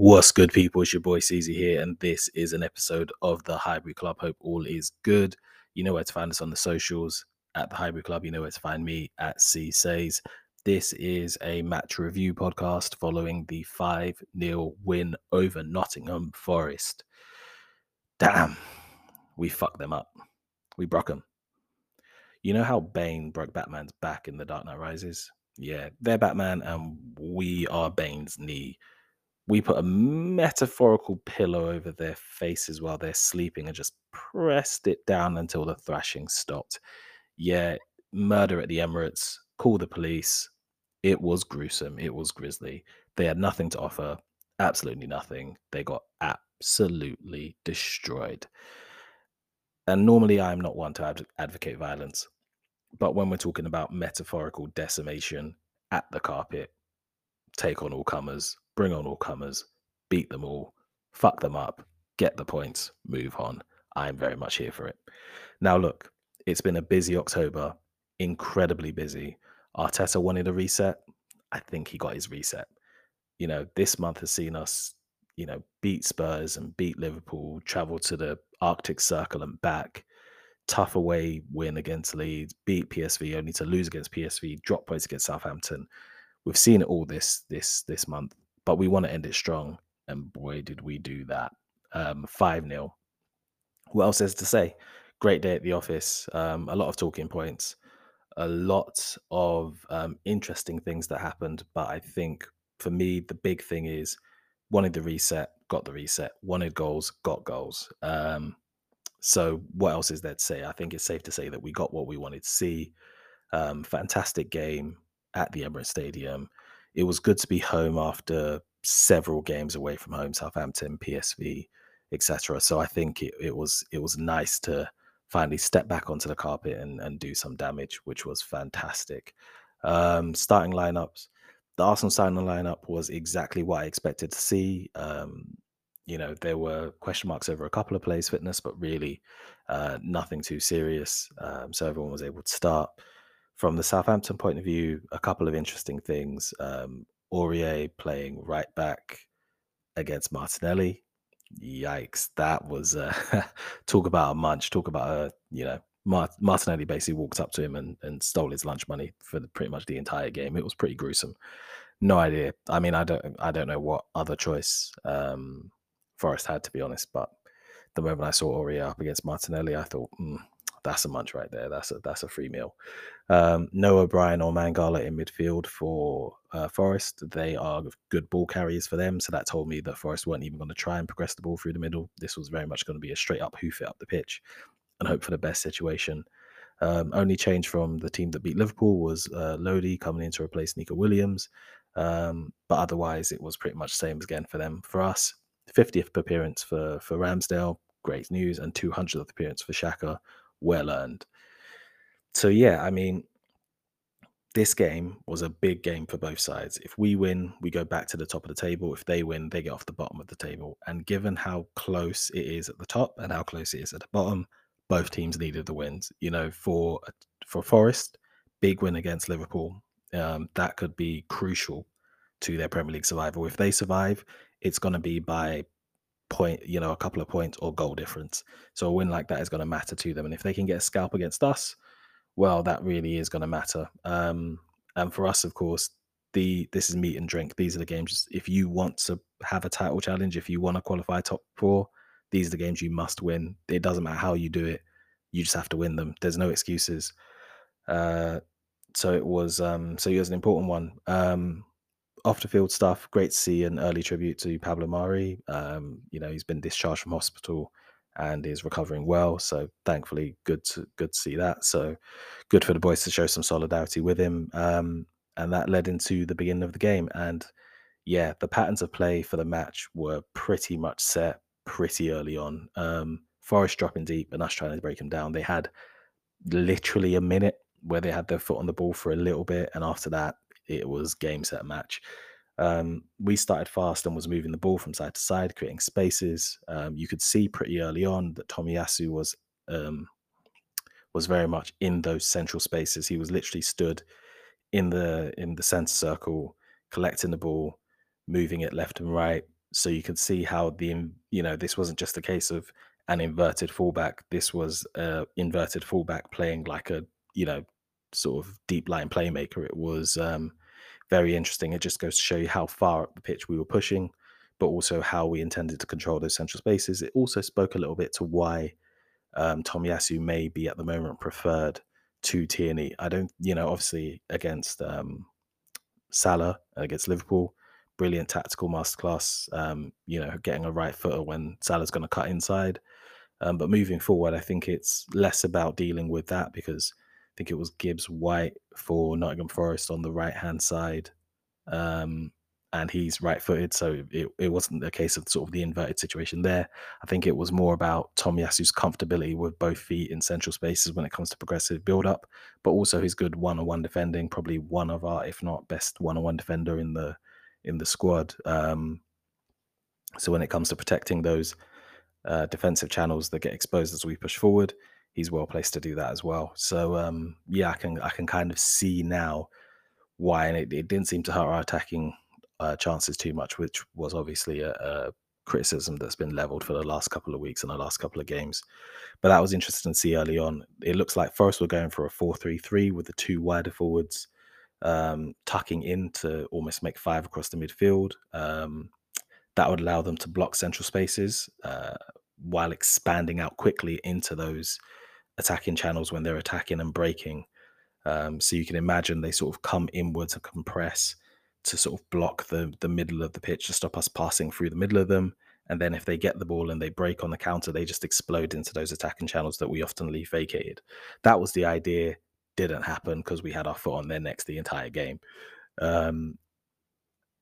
What's good, people? It's your boy CZ here, and this is an episode of the Highbury Club. Hope all is good. You know where to find us on the socials at the Highbury Club. You know where to find me at CSays. This is a match review podcast following the 5-0 win over Nottingham Forest. Damn, we fucked them up. We broke them. You know how Bane broke Batman's back in The Dark Knight Rises? Yeah, they're Batman and we are Bane's knee. We put a metaphorical pillow over their faces while they're sleeping and just pressed it down until the thrashing stopped. Yeah, murder at the Emirates, call the police. It was gruesome. It was grisly. They had nothing to offer, absolutely nothing. They got absolutely destroyed. And normally I'm not one to advocate violence, but when we're talking about metaphorical decimation at the carpet, take on all comers. Bring on all comers, beat them all, fuck them up, get the points, move on. I'm very much here for it. Now look, it's been a busy October, incredibly busy. Arteta wanted a reset. I think he got his reset. You know, this month has seen us, you know, beat Spurs and beat Liverpool, travel to the Arctic Circle and back, tough away win against Leeds, beat PSV, only to lose against PSV, drop points against Southampton. We've seen it all this month. But we want to end it strong, and boy, did we do that. 5-0. What else is to say? Great day at the office. A lot of talking points. A lot of interesting things that happened. But I think, for me, the big thing is wanted the reset, got the reset. Wanted goals, got goals. So what else is there to say? I think it's safe to say that we got what we wanted to see. Fantastic game at the Emirates Stadium. It was good to be home after several games away from home, Southampton, PSV, etc. So I think it was nice to finally step back onto the carpet and do some damage, which was fantastic. Starting lineups, the Arsenal starting lineup was exactly what I expected to see. You know, there were question marks over a couple of players' fitness, but really nothing too serious. So everyone was able to start. From the Southampton point of view, a couple of interesting things. Aurier playing right back against Martinelli. Yikes, that was talk about a munch. Talk about a, you know, Martinelli basically walked up to him and stole his lunch money for pretty much the entire game. It was pretty gruesome. No idea. I mean, I don't know what other choice Forest had, to be honest. But the moment I saw Aurier up against Martinelli, I thought, that's a munch right there. That's a free meal. No O'Brien or Mangala in midfield for Forest. They are good ball carriers for them. So that told me that Forest weren't even going to try and progress the ball through the middle. This was very much going to be a straight up hoof it up the pitch and hope for the best situation. Only change from the team that beat Liverpool was Lodi coming in to replace Nico Williams. But otherwise, it was pretty much the same again for them. For us, 50th appearance for Ramsdale. Great news. And 200th appearance for Saka. Well earned. So yeah, I mean, this game was a big game for both sides. If we win, we go back to the top of the table. If they win, they get off the bottom of the table. And given how close it is at the top and how close it is at the bottom, both teams needed the wins. You know, for Forest, big win against Liverpool. That could be crucial to their Premier League survival. If they survive, it's going to be by point, you know, a couple of points or goal difference. So a win like that is going to matter to them, and if they can get a scalp against us, well, that really is going to matter. And for us, of course, this is meat and drink. These are the games. If you want to have a title challenge, if you want to qualify top four, these are the games you must win. It doesn't matter how you do it, you just have to win them. There's no excuses. So it was an important one. Off the field stuff, great to see an early tribute to Pablo Mari. You know, he's been discharged from hospital and is recovering well. So thankfully, good to see that. So good for the boys to show some solidarity with him. And that led into the beginning of the game. And yeah, the patterns of play for the match were pretty much set pretty early on. Forest dropping deep and us trying to break him down. They had literally a minute where they had their foot on the ball for a little bit. And after that, it was game, set, match. We started fast and was moving the ball from side to side, creating spaces. You could see pretty early on that Tomiyasu was very much in those central spaces. He was literally stood in the centre circle, collecting the ball, moving it left and right, So you can see how this wasn't just a case of an inverted fullback. This was an inverted fullback playing like a, sort of deep line playmaker. It was very interesting. It just goes to show you how far up the pitch we were pushing, but also how we intended to control those central spaces. It also spoke a little bit to why Tomiyasu may be at the moment preferred to Tierney. I don't, obviously against Salah and against Liverpool, brilliant tactical masterclass, getting a right footer when Salah's going to cut inside. But moving forward, I think it's less about dealing with that, because I think it was Gibbs White for Nottingham Forest on the right-hand side. And he's right-footed, so it wasn't a case of sort of the inverted situation there. I think it was more about Tomiyasu's comfortability with both feet in central spaces when it comes to progressive build-up, but also his good one-on-one defending, probably one of our, if not best one-on-one defender in the squad. So when it comes to protecting those defensive channels that get exposed as we push forward, he's well-placed to do that as well. So, I can kind of see now why, and it didn't seem to hurt our attacking chances too much, which was obviously a criticism that's been levelled for the last couple of weeks and the last couple of games. But that was interesting to see early on. It looks like Forest were going for a 4-3-3 with the two wider forwards tucking in to almost make five across the midfield. That would allow them to block central spaces while expanding out quickly into those attacking channels when they're attacking and breaking. So you can imagine they sort of come inwards and compress to sort of block the middle of the pitch to stop us passing through the middle of them. And then if they get the ball and they break on the counter, they just explode into those attacking channels that we often leave vacated. That was the idea. Didn't happen because we had our foot on their necks the entire game.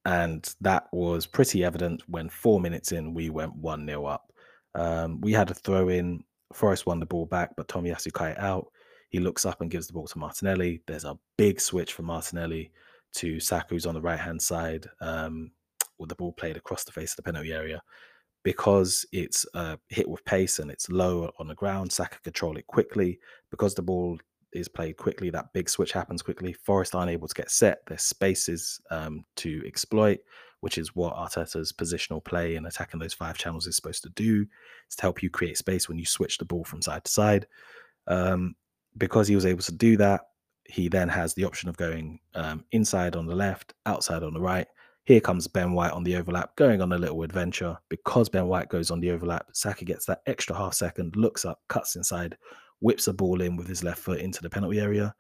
And that was pretty evident when 4 minutes in, we went 1-0 up. We had a throw in. Forest won the ball back, but Tomiyasu cut it out. He looks up and gives the ball to Martinelli. There's a big switch from Martinelli to Saka, who's on the right-hand side, with the ball played across the face of the penalty area. Because it's hit with pace and it's low on the ground, Saka control it quickly. Because the ball is played quickly, that big switch happens quickly. Forest aren't able to get set. There's spaces to exploit, which is what Arteta's positional play and attacking those five channels is supposed to do. It's to help you create space when you switch the ball from side to side. Because he was able to do that, he then has the option of going inside on the left, outside on the right. Here comes Ben White on the overlap, going on a little adventure. Because Ben White goes on the overlap, Saka gets that extra half second, looks up, cuts inside, whips a ball in with his left foot into the penalty area,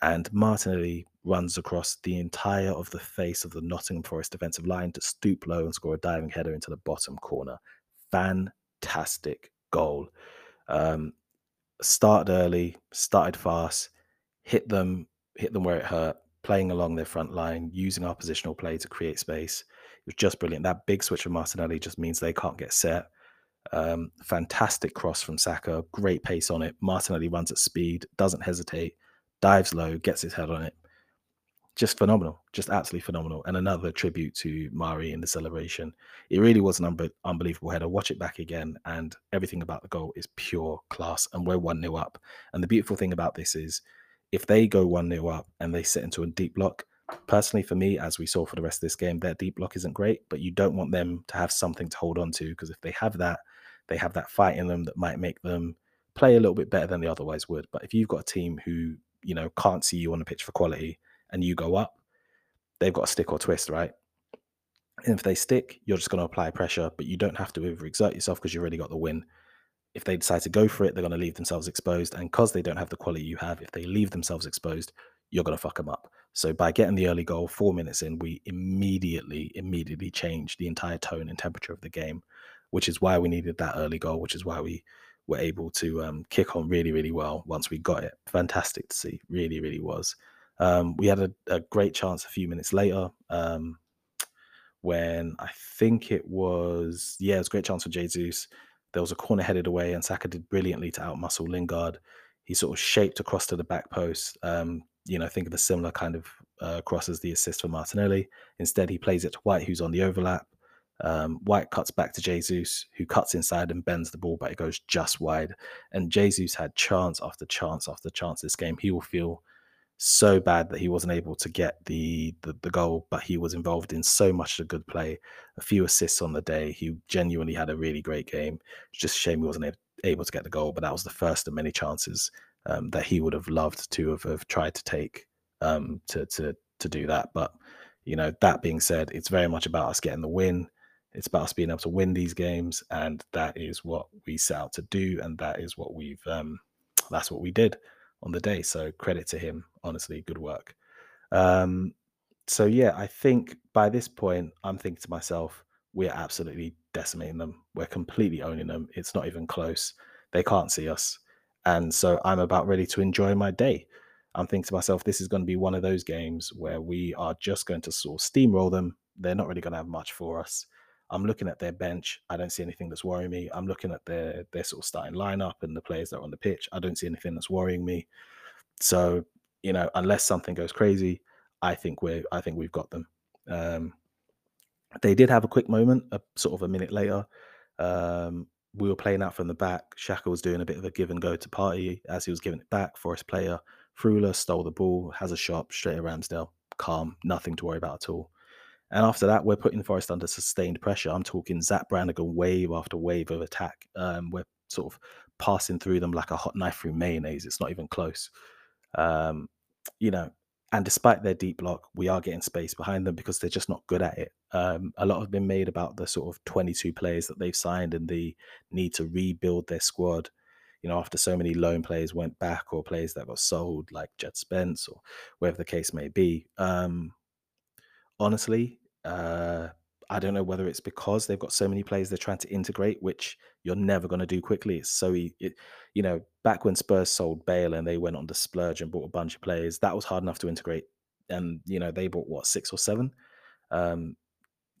and Martinelli runs across the entire of the face of the Nottingham Forest defensive line to stoop low and score a diving header into the bottom corner. Fantastic goal. Started early, started fast, hit them where it hurt, playing along their front line, using our positional play to create space. It was just brilliant. That big switch from Martinelli just means they can't get set. Fantastic cross from Saka, great pace on it. Martinelli runs at speed, doesn't hesitate, dives low, gets his head on it. Just phenomenal, just absolutely phenomenal. And another tribute to Mari in the celebration. It really was an unbelievable header. Watch it back again, and everything about the goal is pure class, and we're 1-0 up. And the beautiful thing about this is, if they go 1-0 up and they sit into a deep block, personally for me, as we saw for the rest of this game, their deep block isn't great, but you don't want them to have something to hold on to, because if they have that, they have that fight in them that might make them play a little bit better than they otherwise would. But if you've got a team who, can't see you on the pitch for quality and you go up, they've got to stick or twist, right? And if they stick, you're just going to apply pressure, but you don't have to overexert yourself because you've already got the win. If they decide to go for it, they're going to leave themselves exposed. And because they don't have the quality you have, if they leave themselves exposed, you're going to fuck them up. So by getting the early goal, 4 minutes in, we immediately changed the entire tone and temperature of the game, which is why we needed that early goal, which is why we were able to kick on really, really well once we got it. Fantastic to see. Really, really was. We had a great chance a few minutes later when I think it was a great chance for Jesus. There was a corner headed away, and Saka did brilliantly to outmuscle Lingard. He sort of shaped across to the back post. Think of a similar kind of cross as the assist for Martinelli. Instead, he plays it to White, who's on the overlap. White cuts back to Jesus, who cuts inside and bends the ball, but it goes just wide. And Jesus had chance after chance after chance this game. He will feel so bad that he wasn't able to get the goal, but he was involved in so much of good play, a few assists on the day. He genuinely had a really great game. It's just a shame he wasn't able to get the goal, but that was the first of many chances that he would have loved to have tried to take to do that. But, you know, that being said, it's very much about us getting the win. It's about us being able to win these games, and that is what we set out to do, and that is what we've that's what we did on the day. So credit to him, honestly, good work. So yeah, I think by this point, I'm thinking to myself, we're absolutely decimating them. We're completely owning them. It's not even close. They can't see us. And so I'm about ready to enjoy my day. I'm thinking to myself, this is going to be one of those games where we are just going to sort of steamroll them. They're not really going to have much for us. I'm looking at their bench. I don't see anything that's worrying me. I'm looking at their sort of starting lineup and the players that are on the pitch. I don't see anything that's worrying me. So, you know, unless something goes crazy, I think we've got them. They did have a quick moment, sort of a minute later. We were playing out from the back. Xhaka was doing a bit of a give and go to Partey as he was giving it back. Forest player Frula stole the ball, has a shot straight at Ramsdale. Calm, nothing to worry about at all. And after that, we're putting Forest under sustained pressure. I'm talking Zach Brannigan wave after wave of attack. We're sort of passing through them like a hot knife through mayonnaise. It's not even close. You know, and despite their deep block, we are getting space behind them because they're just not good at it. A lot have been made about the sort of 22 players that they've signed and the need to rebuild their squad. You know, after so many loan players went back or players that got sold like Jed Spence or whatever the case may be. Honestly, I don't know whether it's because they've got so many players they're trying to integrate, which you're never going to do quickly. It's so, you know, back when Spurs sold Bale and they went on to splurge and bought a bunch of players, that was hard enough to integrate. And, you know, they bought, what, 6 or 7?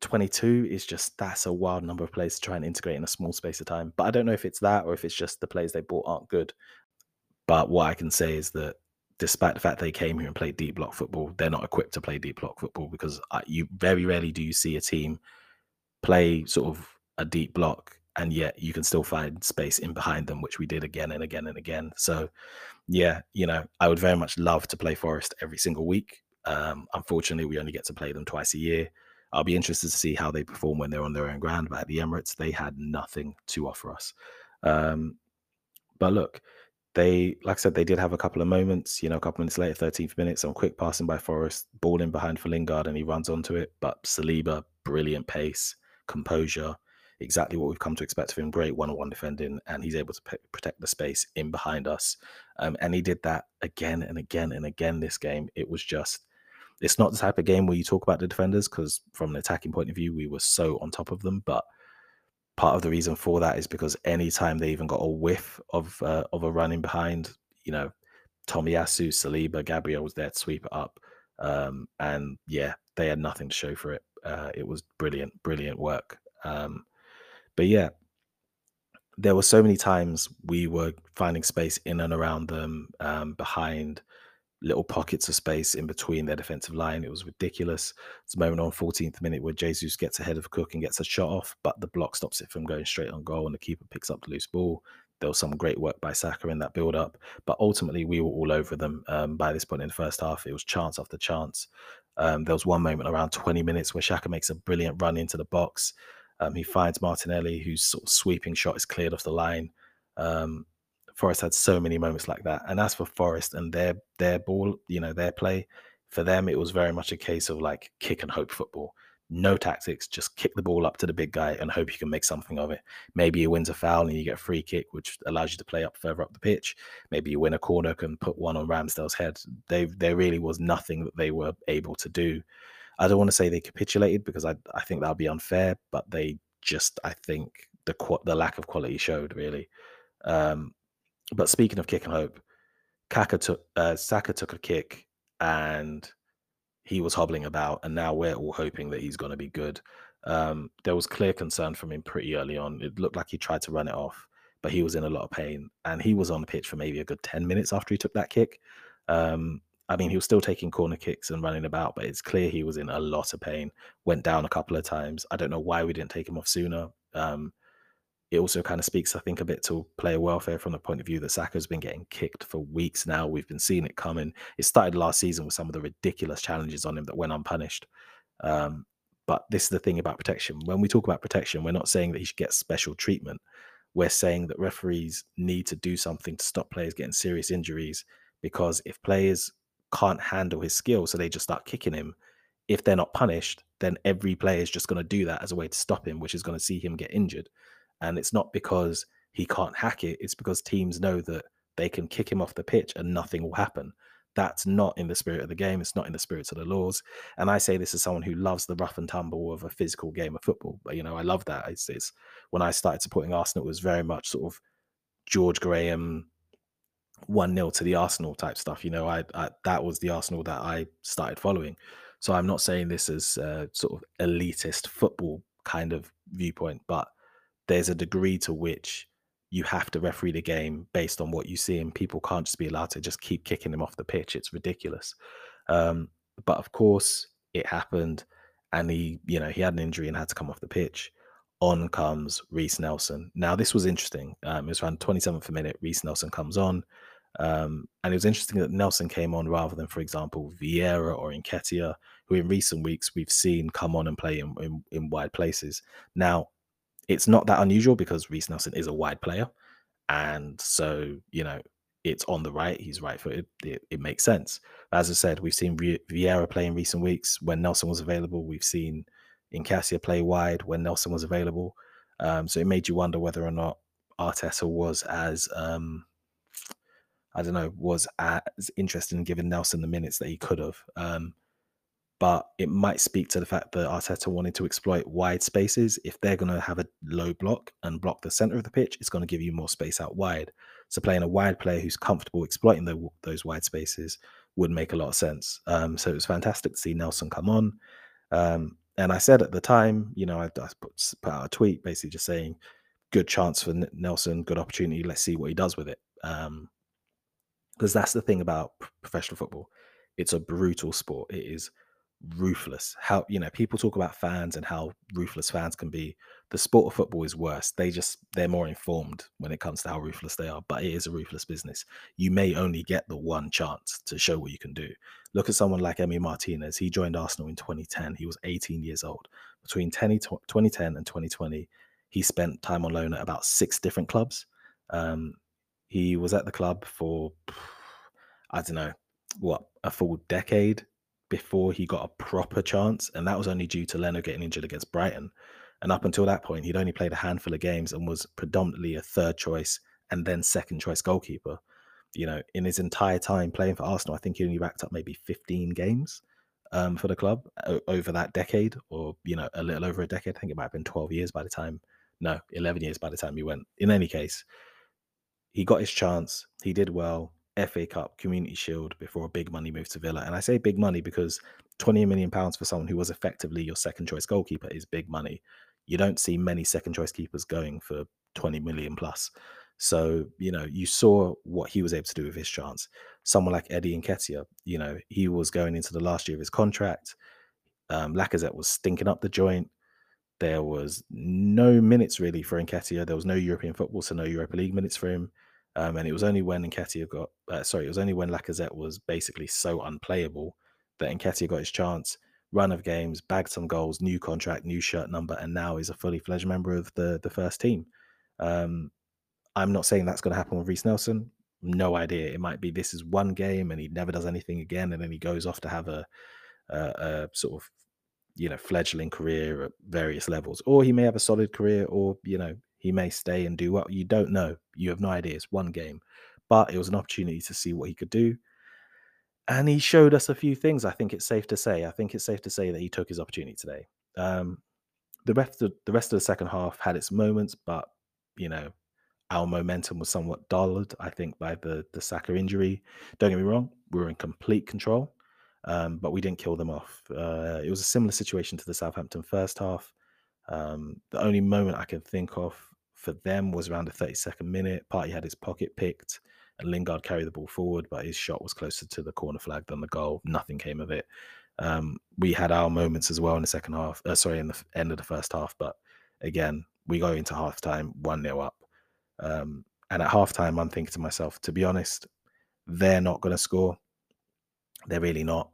22 is just, that's a wild number of players to try and integrate in a small space of time. But I don't know if it's that or if it's just the players they bought aren't good. But what I can say is that despite the fact they came here and played deep block football, they're not equipped to play deep block football, because you very rarely do you see a team play sort of a deep block and yet you can still find space in behind them, which we did again and again and again. So yeah, you know, I would very much love to play Forest every single week. Unfortunately, we only get to play them twice a year. I'll be interested to see how they perform when they're on their own ground, but at the Emirates, they had nothing to offer us. But look, they, like I said, they did have a couple of moments, you know, a couple minutes later, 13th minute, some quick passing by Forest, ball in behind for Lingard and he runs onto it. But Saliba, brilliant pace, composure, exactly what we've come to expect of him. Great one-on-one defending, and he's able to protect the space in behind us. And he did that again and again and again this game. It was just, it's not the type of game where you talk about the defenders, because from an attacking point of view, we were so on top of them. But part of the reason for that is because any time they even got a whiff of a run in behind, you know, Tomiyasu, Saliba, Gabriel was there to sweep it up. And yeah, they had nothing to show for it. It was brilliant, brilliant work. But yeah, there were so many times we were finding space in and around them, behind little pockets of space in between their defensive line. It was ridiculous. It's a moment on 14th minute where Jesus gets ahead of Cook and gets a shot off, but the block stops it from going straight on goal and the keeper picks up the loose ball. There was some great work by Saka in that build-up, but ultimately we were all over them by this point in the first half. It was chance after chance. There was one moment around 20 minutes where Xhaka makes a brilliant run into the box. He finds Martinelli, whose sort of sweeping shot is cleared off the line. Forest had so many moments like that. And as for Forest and their ball, you know, their play, for them, it was very much a case of like kick and hope football. No tactics, just kick the ball up to the big guy and hope you can make something of it. Maybe you win a foul and you get a free kick, which allows you to play up further up the pitch. Maybe you win a corner, can put one on Ramsdale's head. There really was nothing that they were able to do. I don't want to say they capitulated, because I think that would be unfair, but they just, I think the lack of quality showed, really. But speaking of kick and hope, Saka took a kick and he was hobbling about, and now we're all hoping that he's going to be good. There was clear concern from him pretty early on. It looked like he tried to run it off, but he was in a lot of pain, and he was on the pitch for maybe a good 10 minutes after he took that kick. I mean, he was still taking corner kicks and running about, but it's clear he was in a lot of pain, went down a couple of times. I don't know why we didn't take him off sooner. it also kind of speaks, I think, a bit to player welfare from the point of view that Saka's been getting kicked for weeks now. We've been seeing it coming. It started last season with some of the ridiculous challenges on him that went unpunished. But this is the thing about protection. When we talk about protection, we're not saying that he should get special treatment. We're saying that referees need to do something to stop players getting serious injuries, because if players can't handle his skill, so they just start kicking him, if they're not punished, then every player is just going to do that as a way to stop him, which is going to see him get injured. And it's not because he can't hack it. It's because teams know that they can kick him off the pitch and nothing will happen. That's not in the spirit of the game. It's not in the spirit of the laws. And I say this as someone who loves the rough and tumble of a physical game of football. But, you know, I love that. It's when I started supporting Arsenal, it was very much sort of George Graham, 1-0 to the Arsenal type stuff. You know, I that was the Arsenal that I started following. So I'm not saying this as a sort of elitist football kind of viewpoint, but there's a degree to which you have to referee the game based on what you see, and people can't just be allowed to just keep kicking him off the pitch. It's ridiculous. But of course it happened, and he had an injury and had to come off the pitch. On comes Reiss Nelson. Now, this was interesting. It was around 27th minute, Reiss Nelson comes on. And it was interesting that Nelson came on rather than, for example, Vieira or Nketiah, who in recent weeks we've seen come on and play in wide places. Now, it's not that unusual because Reiss Nelson is a wide player. And so, you know, it's on the right. He's right footed. It makes sense. As I said, we've seen Vieira play in recent weeks when Nelson was available. We've seen Nketiah play wide when Nelson was available. So it made you wonder whether or not Arteta was as interested in giving Nelson the minutes that he could have. But it might speak to the fact that Arteta wanted to exploit wide spaces. If they're going to have a low block and block the center of the pitch, it's going to give you more space out wide. So playing a wide player who's comfortable exploiting those wide spaces would make a lot of sense. So it was fantastic to see Nelson come on. And I said at the time, you know, I put out a tweet basically just saying, good chance for Nelson, good opportunity. Let's see what he does with it. Because that's the thing about professional football. It's a brutal sport. It is ruthless. How, you know, people talk about fans and how ruthless fans can be. The sport of football is worse. They're more informed when it comes to how ruthless they are, but it is a ruthless business. You may only get the one chance to show what you can do. Look at someone like Emi Martinez. He joined Arsenal in 2010. He was 18 years old. Between 2010 and 2020, he spent time on loan at about 6 different clubs. He was at the club for, I don't know, a full decade before he got a proper chance. And that was only due to Leno getting injured against Brighton. And up until that point, he'd only played a handful of games and was predominantly a third choice and then second choice goalkeeper. You know, in his entire time playing for Arsenal, I think he only racked up maybe 15 games for the club over that decade, or, you know, a little over a decade. I think it might have been 11 years by the time he went. In any case, he got his chance. He did well. FA Cup, Community Shield, before a big money move to Villa. And I say big money because £20 million for someone who was effectively your second choice goalkeeper is big money. You don't see many second choice keepers going for 20 million plus. So, you know, you saw what he was able to do with his chance. Someone like Eddie Nketiah, you know, he was going into the last year of his contract. Lacazette was stinking up the joint. There was no minutes really for Nketiah. There was no European football, so no Europa League minutes for him. And it was only when Lacazette was basically so unplayable that Nketiah got his chance, run of games, bagged some goals, new contract, new shirt number, and now is a fully fledged member of the first team. I'm not saying that's going to happen with Reiss Nelson. No idea. It might be this is one game and he never does anything again, and then he goes off to have a sort of, you know, fledgling career at various levels, or he may have a solid career, or, you know, he may stay and do well. You don't know. You have no idea. It's one game. But it was an opportunity to see what he could do. And he showed us a few things, I think it's safe to say. I think it's safe to say that he took his opportunity today. The rest of the second half had its moments, but, you know, our momentum was somewhat dulled, I think, by the Saka injury. Don't get me wrong. We were in complete control, but we didn't kill them off. It was a similar situation to the Southampton first half. The only moment I can think of for them was around the 32nd minute. Partey had his pocket picked and Lingard carried the ball forward, but his shot was closer to the corner flag than the goal. Nothing came of it. We had our moments as well in the second half, in the end of the first half. But again, we go into halftime 1-0 up. And at halftime, I'm thinking to myself, to be honest, they're not going to score. They're really not.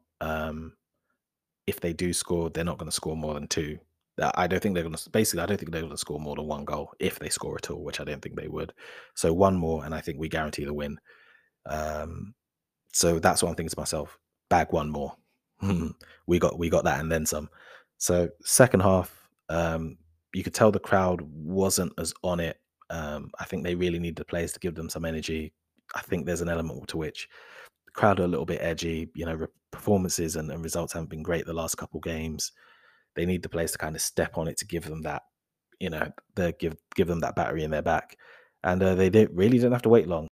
If they do score, they're not going to score more than two. I don't think they're going to, basically, I don't think they're going to score more than one goal if they score at all, which I don't think they would. So one more, and I think we guarantee the win. So that's what I'm thinking to myself, bag one more. We got that and then some. So second half, you could tell the crowd wasn't as on it. I think they really need the players to give them some energy. I think there's an element to which the crowd are a little bit edgy. You know, performances and results haven't been great the last couple games. They need the players to kind of step on it to give them that, you know, give them that battery in their back. And they didn't have to wait long.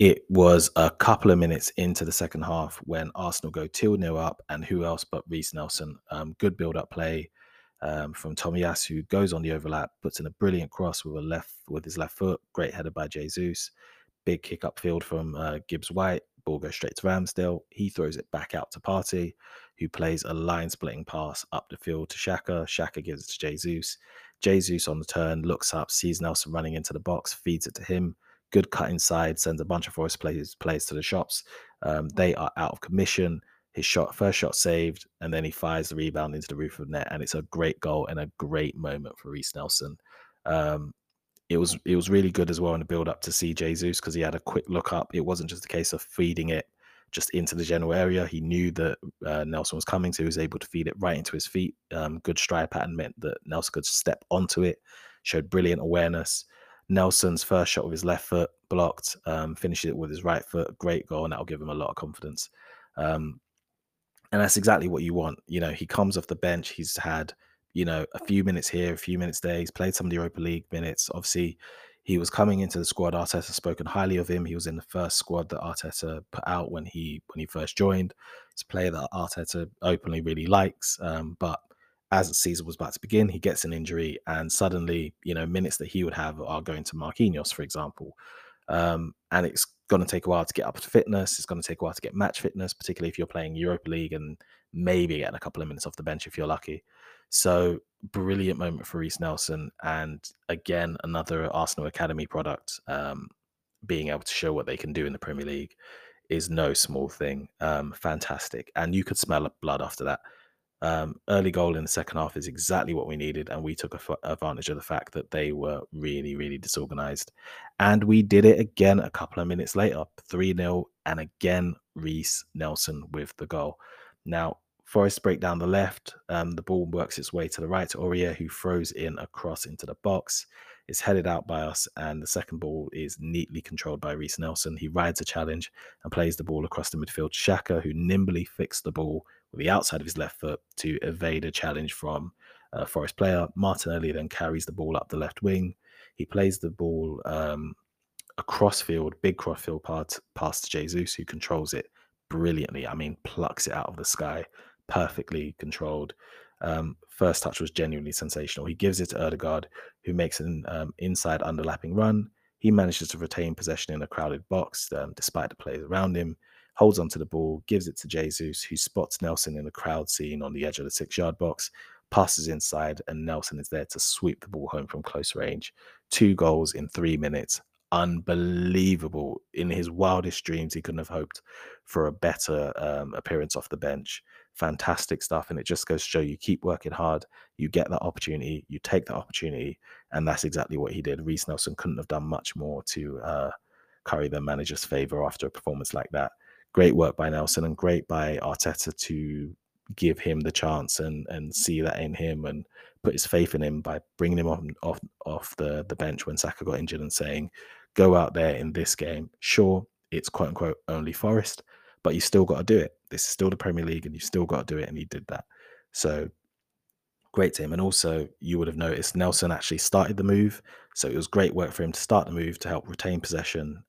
It was a couple of minutes into the second half when Arsenal go 2-0 up, and who else but Reiss Nelson. Good build-up play from Tomiyasu, goes on the overlap, puts in a brilliant cross with his left foot. Great header by Jesus. Big kick upfield from Gibbs-White. Ball goes straight to Ramsdale. He throws it back out to Partey, who plays a line-splitting pass up the field to Xhaka. Xhaka gives it to Jesus. Jesus on the turn looks up, sees Nelson running into the box, feeds it to him. Good cut inside, sends a bunch of Forest players to the shops. They are out of commission. His first shot saved, and then he fires the rebound into the roof of the net, and it's a great goal and a great moment for Reiss Nelson. It was really good as well in the build-up to see Jesus, because he had a quick look up. It wasn't just a case of feeding it just into the general area. He knew that Nelson was coming, so he was able to feed it right into his feet. Good stride pattern meant that Nelson could step onto it, showed brilliant awareness. Nelson's first shot with his left foot blocked, finishes it with his right foot. Great goal, and that'll give him a lot of confidence. And that's exactly what you want. You know, he comes off the bench. He's had, you know, a few minutes here, a few minutes there. He's played some of the Europa League minutes. Obviously, he was coming into the squad. Arteta spoken highly of him. He was in the first squad that Arteta put out when he first joined. He's a player that Arteta openly really likes, but as the season was about to begin, he gets an injury, and suddenly, you know, minutes that he would have are going to Marquinhos, for example. And it's going to take a while to get up to fitness. It's going to take a while to get match fitness, particularly if you're playing Europa League and maybe getting a couple of minutes off the bench if you're lucky. So brilliant moment for Reiss Nelson. And again, another Arsenal Academy product. Being able to show what they can do in the Premier League is no small thing. Fantastic. And you could smell blood after that. Early goal in the second half is exactly what we needed, and we took advantage of the fact that they were really, really disorganised. And we did it again a couple of minutes later, 3-0, and again, Reiss Nelson with the goal. Now, Forest break down the left. The ball works its way to the right to Aurier, who throws in a cross into the box. It's headed out by us, and the second ball is neatly controlled by Reiss Nelson. He rides a challenge and plays the ball across the midfield to Xhaka, who nimbly fixed the ball with the outside of his left foot to evade a challenge from a Forest player. Martinelli then carries the ball up the left wing. He plays the ball a big cross field pass to Jesus, who controls it brilliantly. I mean, plucks it out of the sky, perfectly controlled. First touch was genuinely sensational. He gives it to Odegaard, who makes an inside underlapping run. He manages to retain possession in a crowded box despite the players around him. Holds onto the ball, gives it to Jesus, who spots Nelson in the crowd scene on the edge of the 6-yard box, passes inside, and Nelson is there to sweep the ball home from close range. 2 goals in 3 minutes. Unbelievable. In his wildest dreams, he couldn't have hoped for a better appearance off the bench. Fantastic stuff. And it just goes to show you keep working hard. You get that opportunity. You take that opportunity. And that's exactly what he did. Reiss Nelson couldn't have done much more to curry the manager's favour after a performance like that. Great work by Nelson, and great by Arteta to give him the chance and see that in him and put his faith in him by bringing him off the bench when Saka got injured and saying, go out there in this game. Sure, it's quote-unquote only Forest, but you still got to do it. This is still the Premier League and you still got to do it, and he did that. So great to him. And also, you would have noticed Nelson actually started the move, so it was great work for him to start the move to help retain possession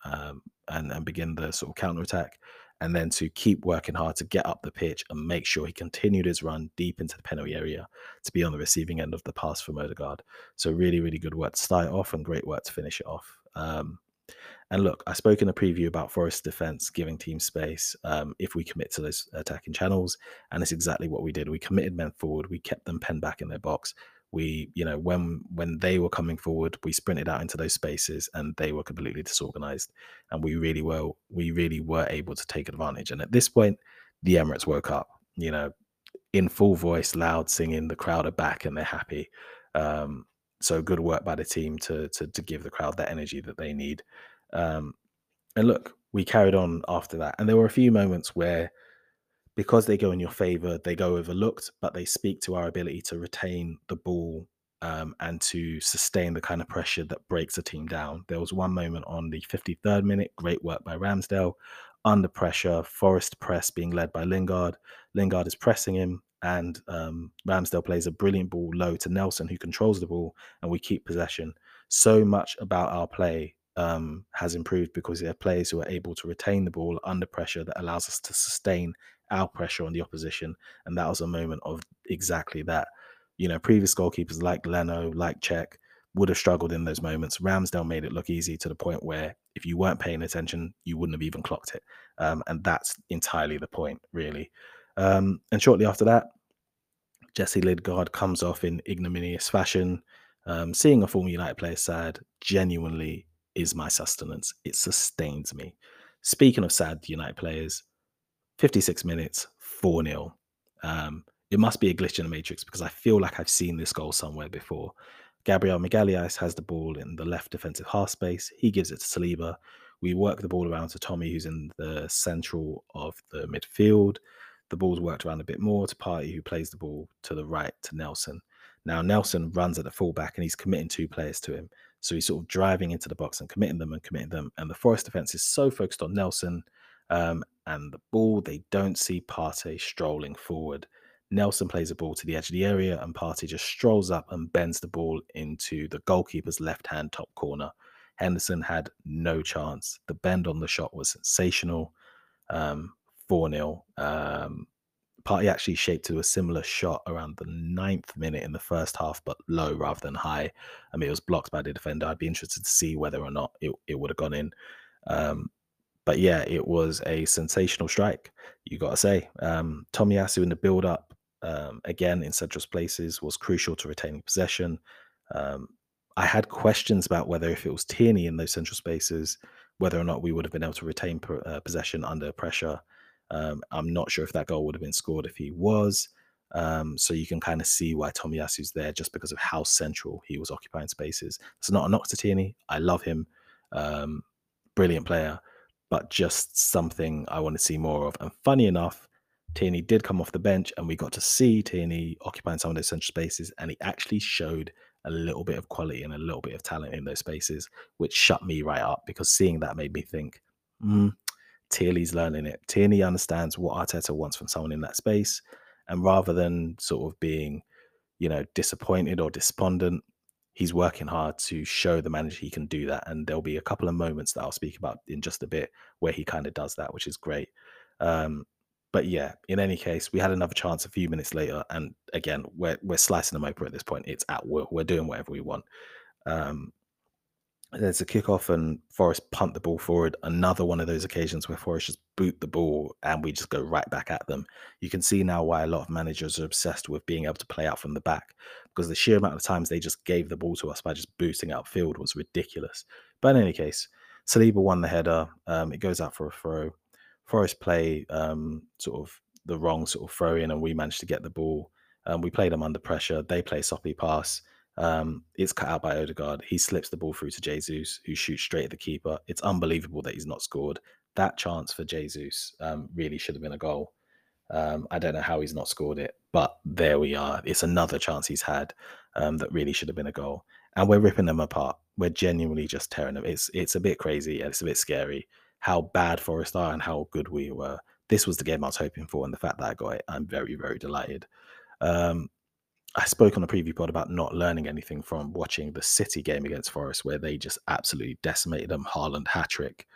and begin the sort of counter-attack. And then to keep working hard to get up the pitch and make sure he continued his run deep into the penalty area to be on the receiving end of the pass from Odegaard. So really, really good work to start off and great work to finish it off. And look, I spoke in a preview about Forest's defence giving team space if we commit to those attacking channels. And it's exactly what we did. We committed men forward. We kept them penned back in their box. We, you know, when they were coming forward, we sprinted out into those spaces and they were completely disorganized. And we really were able to take advantage. And at this point, the Emirates woke up, you know, in full voice, loud singing, the crowd are back and they're happy. So good work by the team to give the crowd that energy that they need. And look, we carried on after that. And there were a few moments where, because they go in your favour, they go overlooked, but they speak to our ability to retain the ball and to sustain the kind of pressure that breaks a team down. There was one moment on the 53rd minute, great work by Ramsdale, under pressure, Forest press being led by Lingard. Lingard is pressing him, and Ramsdale plays a brilliant ball low to Nelson, who controls the ball, and we keep possession. So much about our play has improved because there are players who are able to retain the ball under pressure that allows us to sustain our pressure on the opposition, and that was a moment of exactly that. You know, previous goalkeepers like Leno, like Cech, would have struggled in those moments. Ramsdale made it look easy to the point where if you weren't paying attention, you wouldn't have even clocked it. And that's entirely the point, really. And shortly after that, Jesse Lingard comes off in ignominious fashion. Seeing a former United player sad genuinely is my sustenance. It sustains me. Speaking of sad United players, 56 minutes, 4-0. It must be a glitch in the matrix because I feel like I've seen this goal somewhere before. Gabriel Magalhaes has the ball in the left defensive half space. He gives it to Saliba. We work the ball around to Tommy, who's in the central of the midfield. The ball's worked around a bit more to Partey, who plays the ball to the right to Nelson. Now, Nelson runs at the fullback and he's committing two players to him. So he's sort of driving into the box and committing them. And the Forest defense is so focused on Nelson and the ball, they don't see Partey strolling forward. Nelson plays the ball to the edge of the area and Partey just strolls up and bends the ball into the goalkeeper's left-hand top corner. Henderson had no chance. The bend on the shot was sensational. 4-0. Partey actually shaped to a similar shot around the 9th minute in the first half, but low rather than high. I mean, it was blocked by the defender. I'd be interested to see whether or not it would have gone in. But yeah, it was a sensational strike, you got to say. Tomiyasu in the build-up, again, in central places, was crucial to retaining possession. I had questions about whether if it was Tierney in those central spaces, whether or not we would have been able to retain possession under pressure. I'm not sure if that goal would have been scored if he was. So you can kind of see why Tomiyasu's there just because of how central he was occupying spaces. It's not a knock to Tierney. I love him. Brilliant player. But just something I want to see more of. And funny enough, Tierney did come off the bench and we got to see Tierney occupying some of those central spaces, and he actually showed a little bit of quality and a little bit of talent in those spaces, which shut me right up because seeing that made me think, Tierney's learning it. Tierney understands what Arteta wants from someone in that space. And rather than sort of being, you know, disappointed or despondent, he's working hard to show the manager he can do that. And there'll be a couple of moments that I'll speak about in just a bit where he kind of does that, which is great. But yeah, in any case, we had another chance a few minutes later. And again, we're slicing them open at this point. It's at will. We're doing whatever we want. There's a kickoff and Forest punt the ball forward. Another one of those occasions where Forest just boot the ball and we just go right back at them. You can see now why a lot of managers are obsessed with being able to play out from the back, because the sheer amount of times they just gave the ball to us by just booting outfield was ridiculous. But in any case, Saliba won the header. It goes out for a throw. Forest play sort of the wrong sort of throw in, and we managed to get the ball. We played them under pressure. They play a soppy pass. It's cut out by Odegaard. He slips the ball through to Jesus, who shoots straight at the keeper. It's unbelievable that he's not scored. That chance for Jesus really should have been a goal. I don't know how he's not scored it, but there we are. It's another chance he's had that really should have been a goal. And we're ripping them apart. We're genuinely just tearing them. It's a bit crazy and it's a bit scary how bad Forest are and how good we were. This was the game I was hoping for, and the fact that I got it, I'm very, very delighted. I spoke on the preview pod about not learning anything from watching the City game against Forest, where they just absolutely decimated them, Haaland hat-trick.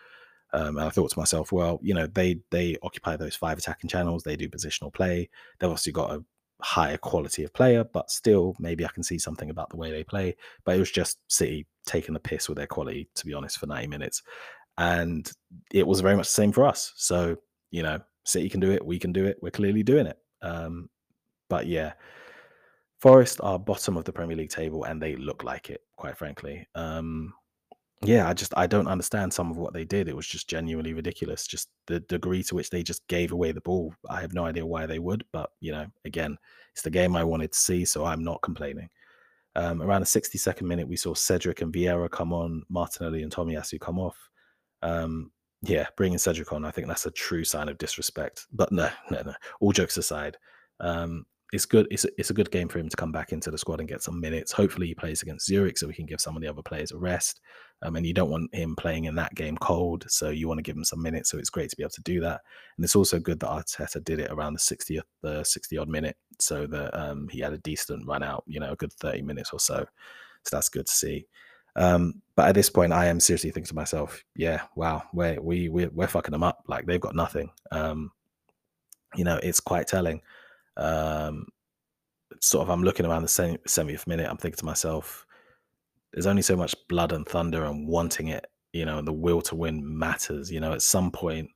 And I thought to myself, well, you know, they occupy those 5 attacking channels. They do positional play. They've obviously got a higher quality of player, but still, maybe I can see something about the way they play. But it was just City taking the piss with their quality, to be honest, for 90 minutes. And it was very much the same for us. So, you know, City can do it. We can do it. We're clearly doing it. But yeah. Forest are bottom of the Premier League table, and they look like it, quite frankly. I don't understand some of what they did. It was just genuinely ridiculous. Just the degree to which they just gave away the ball. I have no idea why they would, but, you know, again, it's the game I wanted to see, so I'm not complaining. Around the 62nd minute, we saw Cedric and Vieira come on, Martinelli and Tomiyasu come off. Bringing Cedric on, I think that's a true sign of disrespect. But no. All jokes aside, it's good. It's a good game for him to come back into the squad and get some minutes. Hopefully he plays against Zurich so we can give some of the other players a rest. And you don't want him playing in that game cold, so you want to give him some minutes. So it's great to be able to do that. And it's also good that Arteta did it around the 60-odd minute, so that he had a decent run out, you know, a good 30 minutes or so. So that's good to see. But at this point, I am seriously thinking to myself, yeah, wow, we're fucking them up. Like, they've got nothing. It's quite telling. I'm looking around the 70th minute. I'm thinking to myself, there's only so much blood and thunder and wanting it, you know, and the will to win matters. You know, at some point,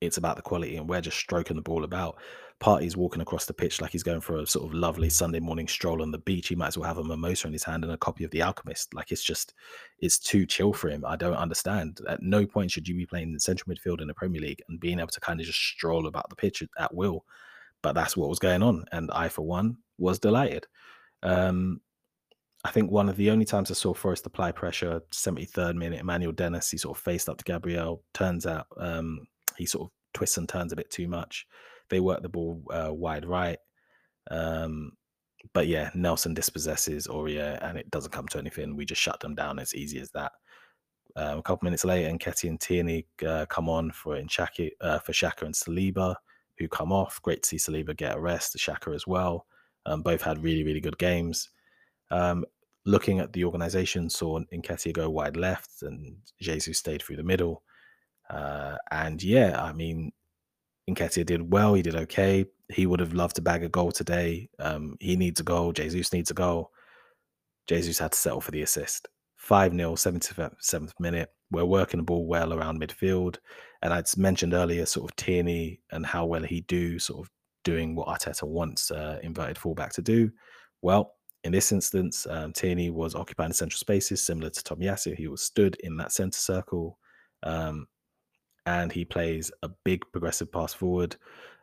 it's about the quality, and we're just stroking the ball about. Party's walking across the pitch like he's going for a sort of lovely Sunday morning stroll on the beach. He might as well have a mimosa in his hand and a copy of The Alchemist. Like, it's too chill for him. I don't understand. At no point should you be playing in central midfield in the Premier League and being able to kind of just stroll about the pitch at will. But that's what was going on. And I, for one, was delighted. I think one of the only times I saw Forest apply pressure, 73rd minute, Emmanuel Dennis, he sort of faced up to Gabriel. Turns out he sort of twists and turns a bit too much. They work the ball wide right. Nelson dispossesses Aurier and it doesn't come to anything. We just shut them down. It's easy as that. A couple minutes later, Nketiah and Tierney come on for Xhaka and Saliba, who come off. Great to see Saliba get a rest, Xhaka as well. Both had really, really good games. Looking at the organisation, saw Nketiah go wide left and Jesus stayed through the middle. Nketiah did well. He did okay. He would have loved to bag a goal today. He needs a goal. Jesus needs a goal. Jesus had to settle for the assist. 5-0, 77th minute. We're working the ball well around midfield. And I'd mentioned earlier sort of Tierney and how well he do, sort of doing what Arteta wants inverted fullback to do. Well, in this instance, Tierney was occupying the central spaces, similar to Tomiyasu. He was stood in that centre circle. And he plays a big progressive pass forward.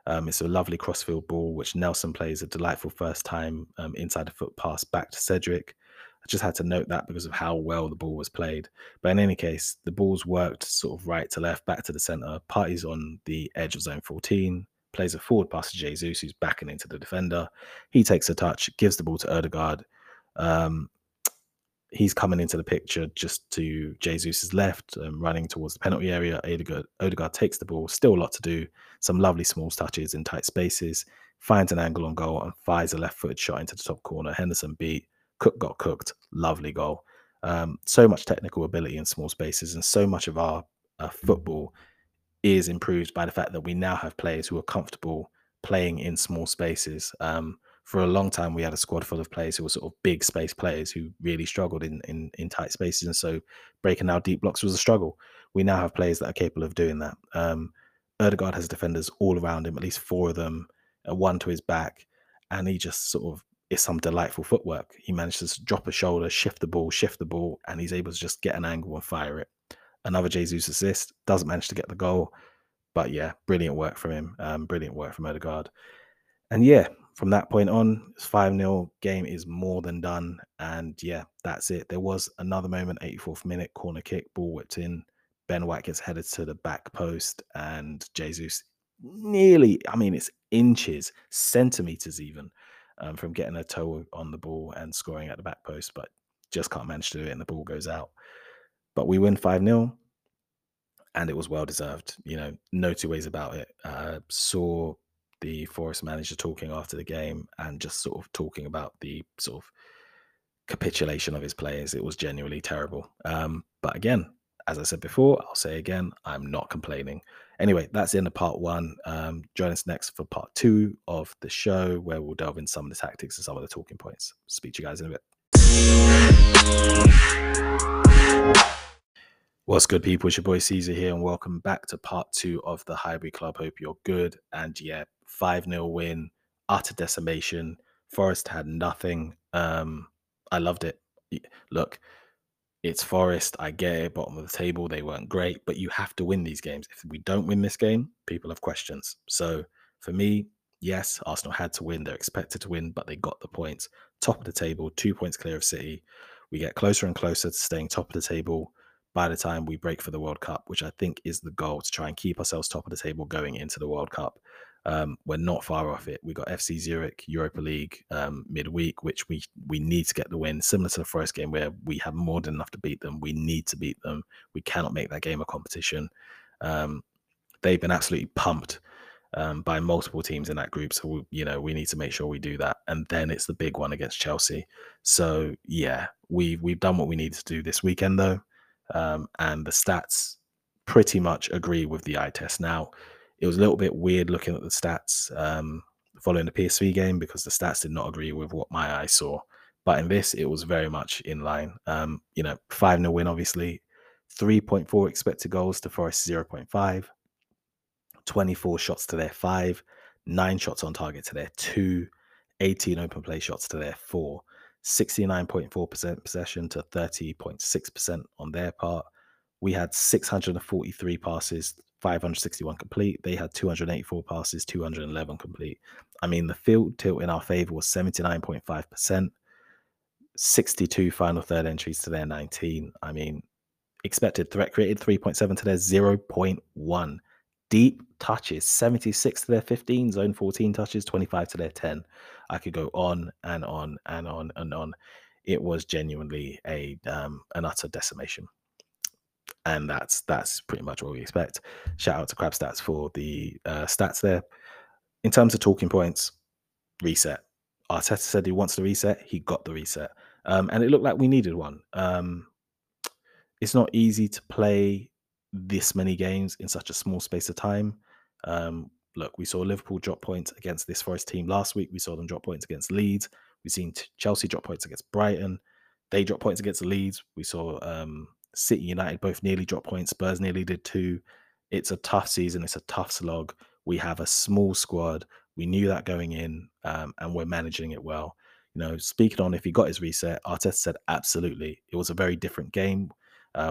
It's a lovely crossfield ball, which Nelson plays a delightful first time inside the foot pass back to Cedric. I just had to note that because of how well the ball was played. But in any case, the ball's worked sort of right to left, back to the centre. Partey's on the edge of zone 14, plays a forward pass to Jesus, who's backing into the defender. He takes a touch, gives the ball to Odegaard. He's coming into the picture just to Jesus' left, running towards the penalty area. Odegaard takes the ball, still a lot to do. Some lovely small touches in tight spaces, finds an angle on goal and fires a left-footed shot into the top corner. Henderson beat, Cook got cooked, lovely goal. So much technical ability in small spaces, and so much of our football is improved by the fact that we now have players who are comfortable playing in small spaces. For a long time, we had a squad full of players who were sort of big space players who really struggled in tight spaces. And so breaking our deep blocks was a struggle. We now have players that are capable of doing that. Odegaard has defenders all around him, at least four of them, one to his back. And he just sort of is some delightful footwork. He manages to drop a shoulder, shift the ball, and he's able to just get an angle and fire it. Another Jesus assist, doesn't manage to get the goal. But yeah, brilliant work from him. Brilliant work from Odegaard. And yeah, from that point on, it's 5-0, game is more than done. And yeah, that's it. There was another moment, 84th minute, corner kick, ball whipped in. Ben White gets headed to the back post and Jesus nearly, it's inches, centimetres even, from getting a toe on the ball and scoring at the back post, but just can't manage to do it and the ball goes out. But we win 5-0 and it was well-deserved. You know, no two ways about it. Saw the Forest manager talking after the game and just sort of talking about the sort of capitulation of his players. It was genuinely terrible. But again, as I said before, I'll say again, I'm not complaining. Anyway, that's the end of part one. Join us next for part two of the show, where we'll delve into some of the tactics and some of the talking points. Speak to you guys in a bit. What's good, people? It's your boy Caesar here, and welcome back to part two of the Highbury Club. Hope you're good. And yeah, 5-0 win, utter decimation. Forest had nothing. I loved it. Look, it's Forest. I get it. Bottom of the table. They weren't great, but you have to win these games. If we don't win this game, people have questions. So for me, yes, Arsenal had to win. They're expected to win, but they got the points. Top of the table, 2 points clear of City. We get closer and closer to staying top of the table by the time we break for the World Cup, which I think is the goal, to try and keep ourselves top of the table going into the World Cup. We're not far off it. We got FC Zurich, Europa League midweek, which we need to get the win, similar to the Forest game where we have more than enough to beat them. We need to beat them. We cannot make that game a competition. They've been absolutely pumped by multiple teams in that group. So, we need to make sure we do that. And then it's the big one against Chelsea. So, yeah, we've done what we need to do this weekend, though. And the stats pretty much agree with the eye test. Now, it was a little bit weird looking at the stats following the PSV game because the stats did not agree with what my eye saw. But in this, it was very much in line. 5-0 win, obviously. 3.4 expected goals to Forest 0.5. 24 shots to their 5. 9 shots on target to their 2. 18 open play shots to their 4. 69.4% possession to 30.6% on their part. We had 643 passes, 561 complete. They had 284 passes, 211 complete. I mean, the field tilt in our favour was 79.5%, 62 final third entries to their 19. I mean, expected threat created 3.7 to their 0.1. Deep touches, 76 to their 15, zone 14 touches, 25 to their 10. I could go on and on and on and on. It was genuinely an utter decimation. And that's pretty much what we expect. Shout out to Crab Stats for the stats there. In terms of talking points, reset. Arteta said he wants the reset. He got the reset. And it looked like we needed one. It's not easy to play this many games in such a small space of time. Look, we saw Liverpool drop points against this Forest team last week. We saw them drop points against Leeds. We've seen Chelsea drop points against Brighton. They drop points against Leeds. We saw... City, United both nearly dropped points. Spurs nearly did too. It's a tough season. It's a tough slog. We have a small squad. We knew that going in, and we're managing it well. Speaking on if he got his reset, Arteta said absolutely. It was a very different game.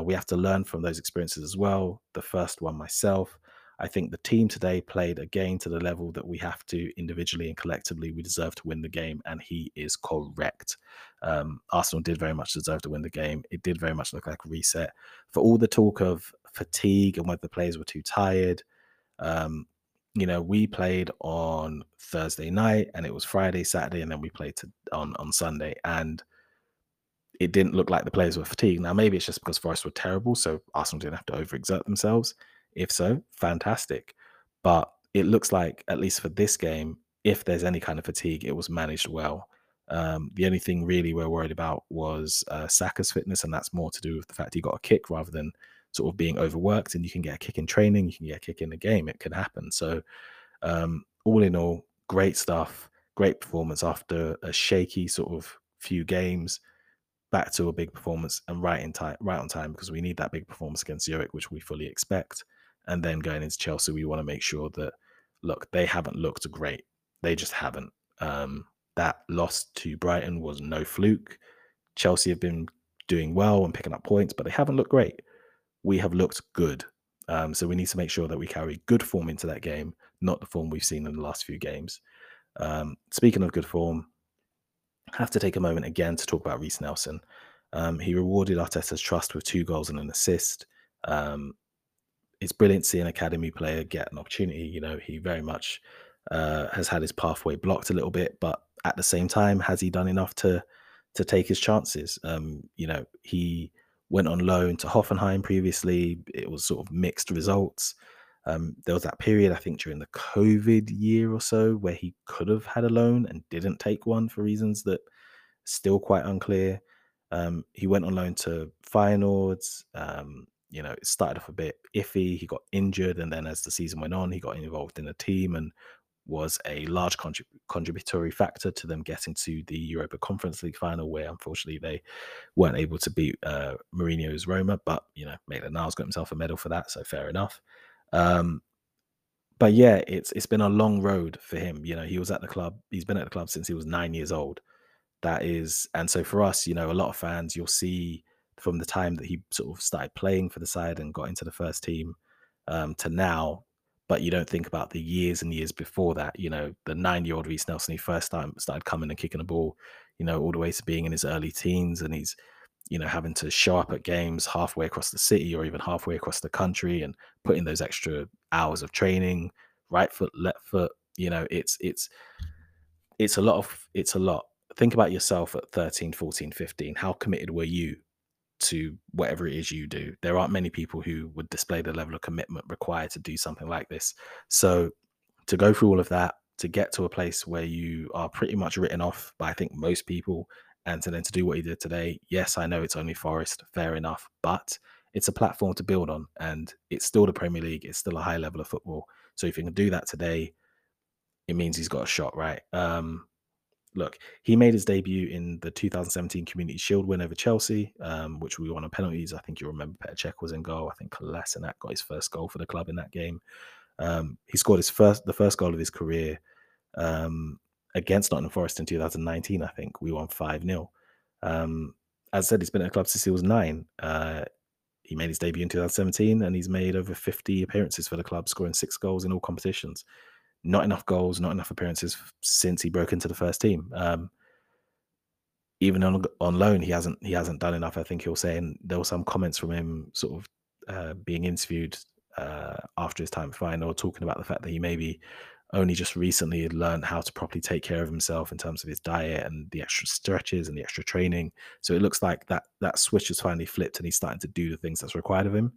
We have to learn from those experiences as well. The first one myself. I think the team today played again to the level that we have to individually and collectively. We deserve to win the game, and he is correct. Arsenal did very much deserve to win the game. It did very much look like a reset. For all the talk of fatigue and whether the players were too tired, we played on Thursday night, and it was Friday, Saturday, and then we played on Sunday. And it didn't look like the players were fatigued. Now, maybe it's just because Forest were terrible, so Arsenal didn't have to overexert themselves. If so, fantastic. But it looks like, at least for this game, if there's any kind of fatigue, it was managed well. The only thing really we're worried about was Saka's fitness, and that's more to do with the fact he got a kick rather than sort of being overworked. And you can get a kick in training, you can get a kick in the game. It can happen. So all in all, great stuff, great performance after a shaky sort of few games. Back to a big performance and right on time because we need that big performance against Zurich, which we fully expect. And then going into Chelsea, we want to make sure that, look, they haven't looked great. They just haven't. That loss to Brighton was no fluke. Chelsea have been doing well and picking up points, but they haven't looked great. We have looked good. So we need to make sure that we carry good form into that game, not the form we've seen in the last few games. Speaking of good form, have to take a moment again to talk about Reiss Nelson. He rewarded Arteta's trust with 2 goals and an assist. It's brilliant seeing an academy player get an opportunity. He very much has had his pathway blocked a little bit, but at the same time, has he done enough to take his chances? He went on loan to Hoffenheim previously. It was sort of mixed results. There was that period, I think, during the COVID year or so where he could have had a loan and didn't take one for reasons that still quite unclear. He went on loan to Feyenoord. It started off a bit iffy. He got injured. And then as the season went on, he got involved in the team and was a large contributory factor to them getting to the Europa Conference League final, where unfortunately they weren't able to beat Mourinho's Roma. But, Maitland-Niles got himself a medal for that. So fair enough. But yeah, it's been a long road for him. You know, he was at the club. He's been at the club since he was 9 years old. That is, and so for us, you know, a lot of fans, you'll see from the time that he sort of started playing for the side and got into the first team to now, but you don't think about the years and years before that. You know, the 9-year-old Reiss Nelson, he first time started coming and kicking a ball, you know, all the way to being in his early teens, and he's, you know, having to show up at games halfway across the city or even halfway across the country and put in those extra hours of training, right foot, left foot. You know, it's a lot of, it's a lot. Think about yourself at 13, 14, 15. How committed were you to whatever it is you do? There aren't many people who would display the level of commitment required to do something like this. So to go through all of that, to get to a place where you are pretty much written off by, I think, most people, and to then to do what he did today, yes, I know it's only Forest, fair enough, but it's a platform to build on, and it's still the Premier League. It's still a high level of football. So if he can do that today, it means he's got a shot, right? Look, he made his debut in the 2017 Community Shield win over Chelsea, which we won on penalties. I think you remember Petr Cech was in goal. I think Kolasinac got his first goal for the club in that game. He scored the first goal of his career against Nottingham Forest in 2019, I think. We won 5-0. As I said, he's been at the club since he was 9. He made his debut in 2017, and he's made over 50 appearances for the club, scoring 6 goals in all competitions. Not enough goals, not enough appearances since he broke into the first team. Even on loan, he hasn't done enough. I think he was saying there were some comments from him sort of being interviewed after his time final, talking about the fact that he maybe only just recently had learned how to properly take care of himself in terms of his diet and the extra stretches and the extra training. So it looks like that switch has finally flipped and he's starting to do the things that's required of him.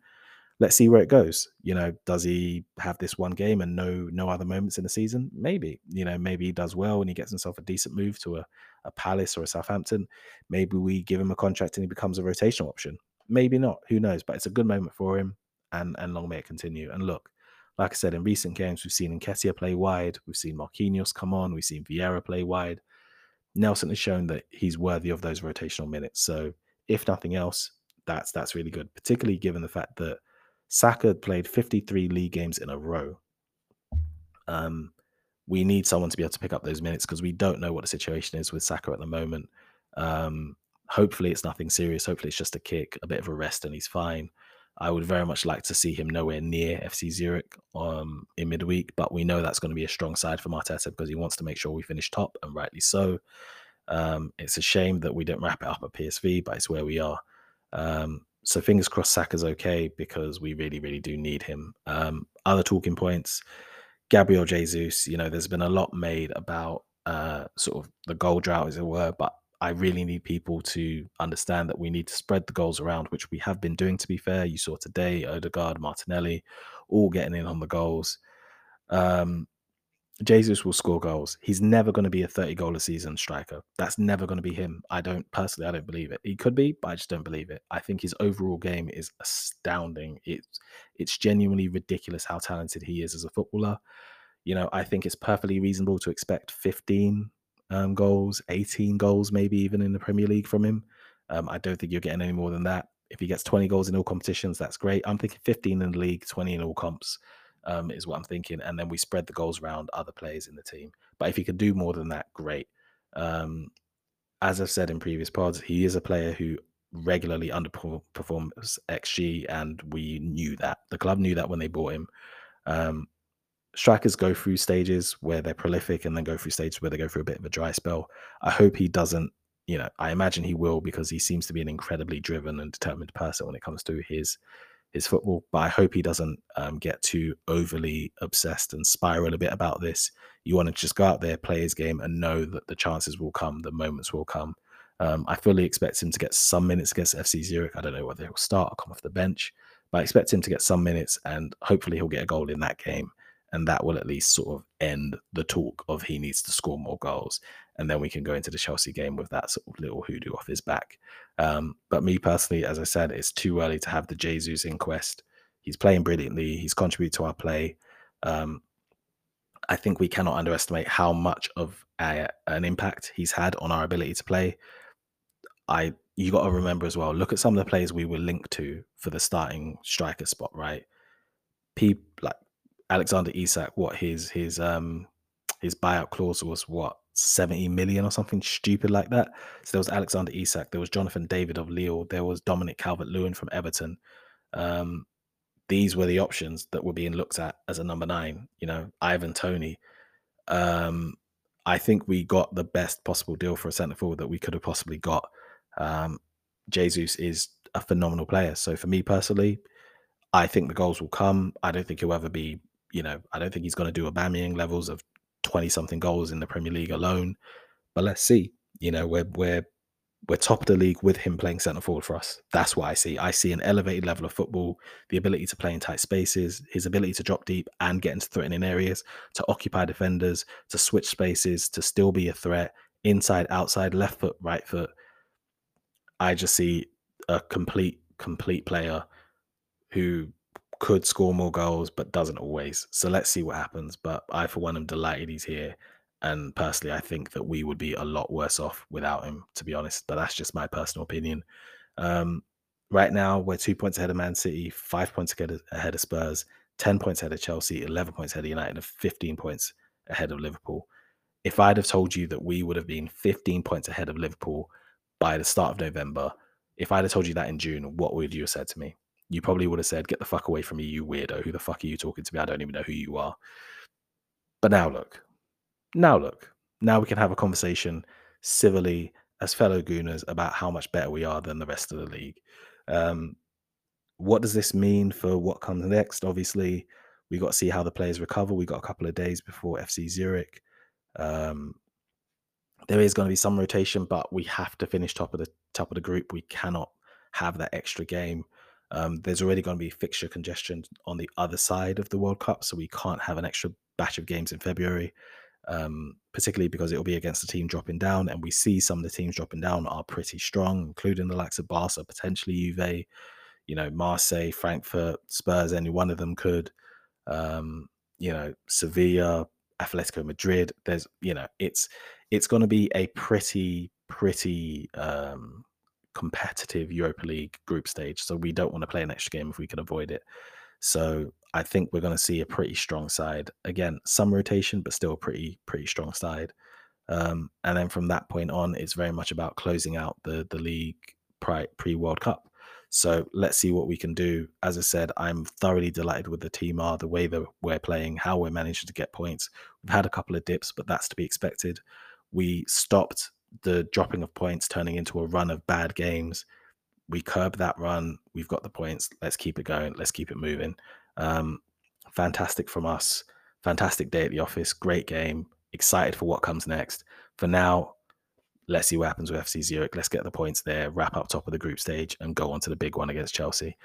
Let's see where it goes. You know, does he have this one game and no other moments in the season? Maybe. You know, maybe he does well and he gets himself a decent move to a Palace or a Southampton. Maybe we give him a contract and he becomes a rotational option. Maybe not. Who knows? But it's a good moment for him, and long may it continue. And look, like I said, in recent games, we've seen Nketiah play wide. We've seen Marquinhos come on. We've seen Vieira play wide. Nelson has shown that he's worthy of those rotational minutes. So if nothing else, that's really good, particularly given the fact that Saka had played 53 league games in a row. We need someone to be able to pick up those minutes because we don't know what the situation is with Saka at the moment. Hopefully it's nothing serious. Hopefully it's just a kick, a bit of a rest, and he's fine. I would very much like to see him nowhere near FC Zurich in midweek, but we know that's going to be a strong side for Arteta because he wants to make sure we finish top, and rightly so. It's a shame that we didn't wrap it up at PSV, but it's where we are. So fingers crossed Saka's okay because we really, really do need him. Other talking points, Gabriel, Jesus, you know, there's been a lot made about sort of the goal drought, as it were, but I really need people to understand that we need to spread the goals around, which we have been doing, to be fair. You saw today, Odegaard, Martinelli, all getting in on the goals. Jesus will score goals. He's never going to be a 30-goal a season striker. That's never going to be him. I don't believe it. He could be, but I just don't believe it. I think his overall game is astounding. It's genuinely ridiculous how talented he is as a footballer. You know, I think it's perfectly reasonable to expect 15 goals, 18 goals, maybe even in the Premier League from him. I don't think you're getting any more than that. If he gets 20 goals in all competitions, that's great. I'm thinking 15 in the league, 20 in all comps. Is what I'm thinking, and then we spread the goals around other players in the team. But if he could do more than that, great. As I've said in previous pods, he is a player who regularly underperforms XG, and we knew that. The club knew that when they bought him. Strikers go through stages where they're prolific and then go through stages where they go through a bit of a dry spell. I hope he doesn't, you know, I imagine he will, because he seems to be an incredibly driven and determined person when it comes to his football, but I hope he doesn't get too overly obsessed and spiral a bit about this. You want to just go out there, play his game, and know that the chances will come, the moments will come. I fully expect him to get some minutes against FC Zurich. I don't know whether he'll start or come off the bench, but I expect him to get some minutes, and hopefully he'll get a goal in that game, and that will at least sort of end the talk of he needs to score more goals, and then we can go into the Chelsea game with that sort of little hoodoo off his back. But me personally, as I said, it's too early to have the Jesus inquest. He's playing brilliantly. He's contributed to our play. I think we cannot underestimate how much of an impact he's had on our ability to play. You got to remember as well, look at some of the players we were linked to for the starting striker spot, right? People like Alexander Isak, what his buyout clause was, what, 70 million or something stupid like that. So there was Alexander Isak, there was Jonathan David of Lille, there was Dominic Calvert-Lewin from Everton. These were the options that were being looked at as a number 9, you know, Ivan Toney. I think we got the best possible deal for a centre forward that we could have possibly got. Jesus is a phenomenal player. So for me personally, I think the goals will come. I don't think he'll ever be, you know, I don't think he's going to do Aubameyang levels of 20-something goals in the Premier League alone. But let's see. You know, we're top of the league with him playing centre forward for us. That's what I see. I see an elevated level of football, the ability to play in tight spaces, his ability to drop deep and get into threatening areas, to occupy defenders, to switch spaces, to still be a threat, inside, outside, left foot, right foot. I just see a complete player who could score more goals, but doesn't always. So let's see what happens. But I, for one, am delighted he's here. And personally, I think that we would be a lot worse off without him, to be honest. But that's just my personal opinion. Right now, we're 2 points ahead of Man City, 5 points ahead of Spurs, 10 points ahead of Chelsea, 11 points ahead of United, and 15 points ahead of Liverpool. If I'd have told you that we would have been 15 points ahead of Liverpool by the start of November, if I'd have told you that in June, what would you have said to me? You probably would have said, get the fuck away from me, you weirdo. Who the fuck are you talking to me? I don't even know who you are. But now look. Now we can have a conversation civilly as fellow Gooners about how much better we are than the rest of the league. What does this mean for what comes next? Obviously, we got to see how the players recover. We got a couple of days before FC Zurich. There is going to be some rotation, but we have to finish top of the group. We cannot have that extra game. There's already going to be fixture congestion on the other side of the World Cup, so we can't have an extra batch of games in February. Particularly because it'll be against the team dropping down, and we see some of the teams dropping down are pretty strong, including the likes of Barca, potentially Juve, you know, Marseille, Frankfurt, Spurs, any one of them could, you know, Sevilla, Atletico Madrid. There's, you know, it's going to be a pretty competitive Europa League group stage, so we don't want to play an extra game if we can avoid it. So I think we're going to see a pretty strong side. Again, some rotation, but still a pretty strong side. And then from that point on, it's very much about closing out the league pre-World Cup. So let's see what we can do. As I said, I'm thoroughly delighted with the team, the way that we're playing, how we're managing to get points. We've had a couple of dips, but that's to be expected. We stopped the dropping of points turning into a run of bad games. We curb that run. We've got the points. Let's keep it going. Let's keep it moving. Fantastic from us. Fantastic day at the office. Great game. Excited for what comes next. For now, let's see what happens with FC Zurich. Let's get the points there, wrap up top of the group stage, and go on to the big one against Chelsea.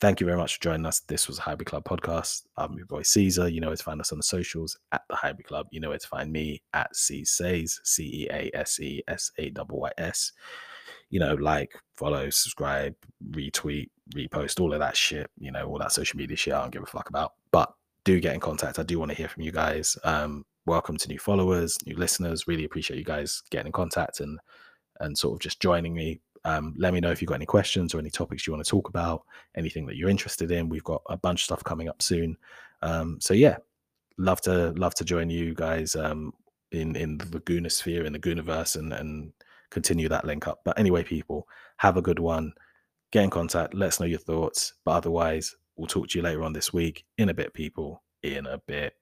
Thank you very much for joining us. This was Highbury Club Podcast. I'm your boy Caesar. You know where to find us on the socials at the Highbury Club. You know where to find me at Ceases, CEASESAYYS. You know, like, follow, subscribe, retweet, repost, all of that shit, you know, all that social media shit I don't give a fuck about. But do get in contact. I do want to hear from you guys. Welcome to new followers, new listeners. Really appreciate you guys getting in contact and sort of just joining me. Let me know if you've got any questions or any topics you want to talk about, anything that you're interested in. We've got a bunch of stuff coming up soon. So yeah, love to join you guys in the Goonosphere, in the Gooniverse, and continue that link up. But anyway, people, have a good one. Get in contact. Let us know your thoughts. But otherwise, we'll talk to you later on this week. In a bit, people. In a bit.